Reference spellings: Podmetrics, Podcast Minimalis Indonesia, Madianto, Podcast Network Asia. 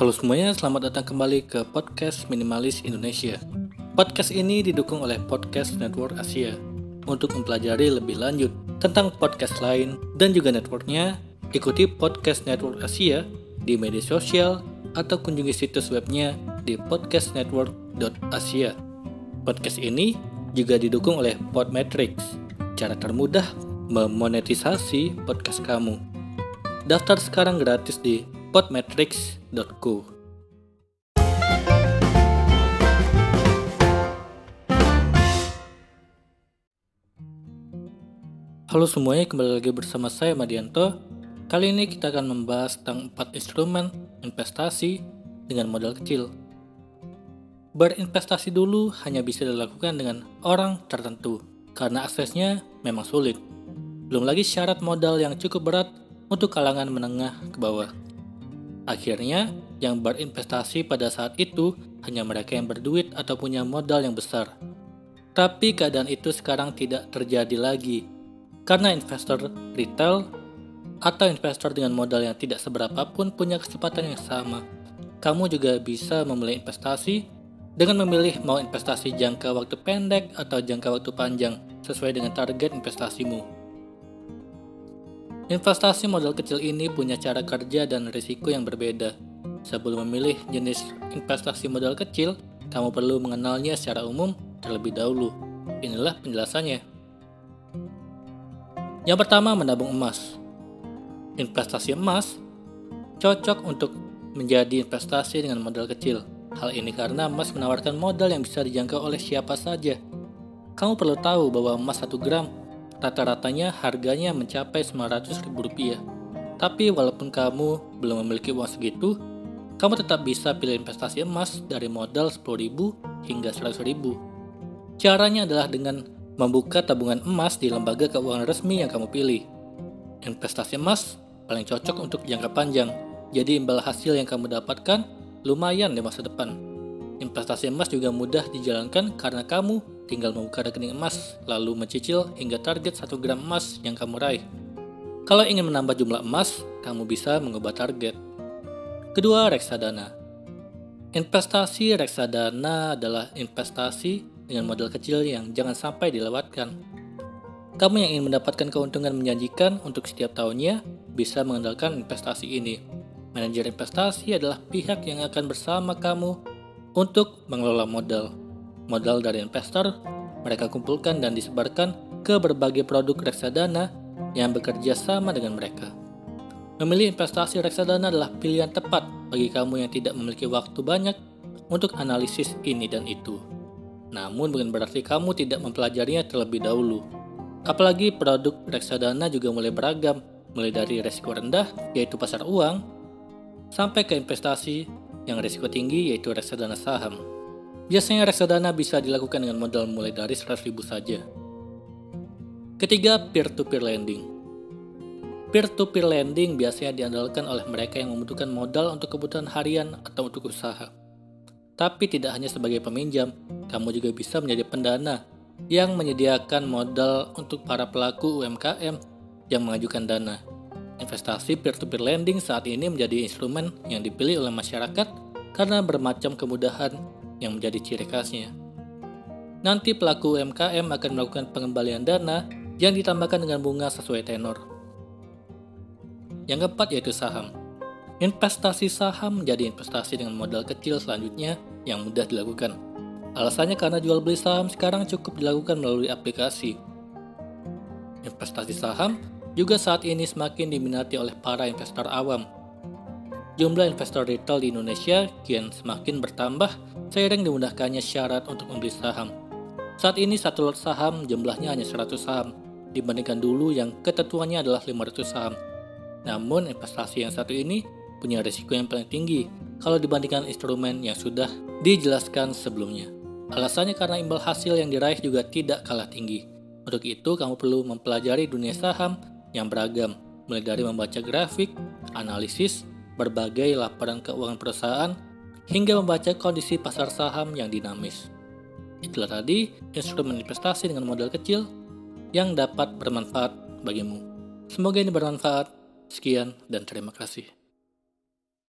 Halo semuanya, selamat datang kembali ke Podcast Minimalis Indonesia. Podcast ini didukung oleh Podcast Network Asia. Untuk mempelajari lebih lanjut tentang podcast lain dan juga networknya, ikuti Podcast Network Asia di media sosial atau kunjungi situs webnya di podcastnetwork.asia. Podcast ini juga didukung oleh Podmetrics, cara termudah memonetisasi podcast kamu. Daftar sekarang gratis di podmetrics.co. Halo semuanya, kembali lagi bersama saya Madianto. Kali ini kita akan membahas tentang 4 instrumen investasi dengan modal kecil. Berinvestasi dulu hanya bisa dilakukan dengan orang tertentu karena aksesnya memang sulit. Belum lagi syarat modal yang cukup berat untuk kalangan menengah ke bawah. Akhirnya, yang berinvestasi pada saat itu hanya mereka yang berduit atau punya modal yang besar. Tapi keadaan itu sekarang tidak terjadi lagi, karena investor retail atau investor dengan modal yang tidak seberapa pun punya kesempatan yang sama. Kamu juga bisa memulai investasi dengan memilih mau investasi jangka waktu pendek atau jangka waktu panjang sesuai dengan target investasimu. Investasi modal kecil ini punya cara kerja dan risiko yang berbeda. Sebelum memilih jenis investasi modal kecil, kamu perlu mengenalnya secara umum terlebih dahulu. Inilah penjelasannya. Yang pertama, menabung emas. Investasi emas cocok untuk menjadi investasi dengan modal kecil. Hal ini karena emas menawarkan modal yang bisa dijangkau oleh siapa saja. Kamu perlu tahu bahwa emas 1 gram rata-ratanya harganya mencapai Rp900.000. Tapi walaupun kamu belum memiliki uang segitu, kamu tetap bisa pilih investasi emas dari modal Rp10.000 hingga Rp100.000. Caranya adalah dengan membuka tabungan emas di lembaga keuangan resmi yang kamu pilih. Investasi emas paling cocok untuk jangka panjang, jadi imbal hasil yang kamu dapatkan lumayan di masa depan. Investasi emas juga mudah dijalankan karena kamu tinggal membuka rekening emas, lalu mencicil hingga target 1 gram emas yang kamu raih. Kalau ingin menambah jumlah emas, kamu bisa mengubah target. Kedua, reksadana. Investasi reksadana adalah investasi dengan modal kecil yang jangan sampai dilewatkan. Kamu yang ingin mendapatkan keuntungan menjanjikan untuk setiap tahunnya, bisa mengandalkan investasi ini. Manajer investasi adalah pihak yang akan bersama kamu untuk mengelola modal. Modal dari investor, mereka kumpulkan dan disebarkan ke berbagai produk reksadana yang bekerja sama dengan mereka. Memilih investasi reksadana adalah pilihan tepat bagi kamu yang tidak memiliki waktu banyak untuk analisis ini dan itu. Namun bukan berarti kamu tidak mempelajarinya terlebih dahulu. Apalagi produk reksadana juga mulai beragam, mulai dari risiko rendah, yaitu pasar uang, sampai ke investasi yang risiko tinggi, yaitu reksadana saham. Biasanya reksadana bisa dilakukan dengan modal mulai dari Rp100.000 saja. Ketiga, peer-to-peer lending. Peer-to-peer lending biasanya diandalkan oleh mereka yang membutuhkan modal untuk kebutuhan harian atau untuk usaha. Tapi tidak hanya sebagai peminjam, kamu juga bisa menjadi pendana yang menyediakan modal untuk para pelaku UMKM yang mengajukan dana. Investasi peer-to-peer lending saat ini menjadi instrumen yang dipilih oleh masyarakat karena bermacam kemudahan yang menjadi ciri khasnya. Nanti pelaku UMKM akan melakukan pengembalian dana yang ditambahkan dengan bunga sesuai tenor. Yang keempat, yaitu saham. Investasi saham menjadi investasi dengan modal kecil selanjutnya yang mudah dilakukan. Alasannya karena jual beli saham sekarang cukup dilakukan melalui aplikasi. Investasi saham juga saat ini semakin diminati oleh para investor awam. Jumlah investor retail di Indonesia kian semakin bertambah seiring dimudahkannya syarat untuk membeli saham. Saat ini satu lot saham jumlahnya hanya 100 saham, dibandingkan dulu yang ketentuannya adalah 500 saham. Namun investasi yang satu ini punya risiko yang paling tinggi kalau dibandingkan instrumen yang sudah dijelaskan sebelumnya. Alasannya karena imbal hasil yang diraih juga tidak kalah tinggi. Untuk itu kamu perlu mempelajari dunia saham yang beragam, mulai dari membaca grafik, analisis, berbagai laporan keuangan perusahaan, hingga membaca kondisi pasar saham yang dinamis. Itulah tadi instrumen investasi dengan modal kecil yang dapat bermanfaat bagimu. Semoga ini bermanfaat. Sekian dan terima kasih.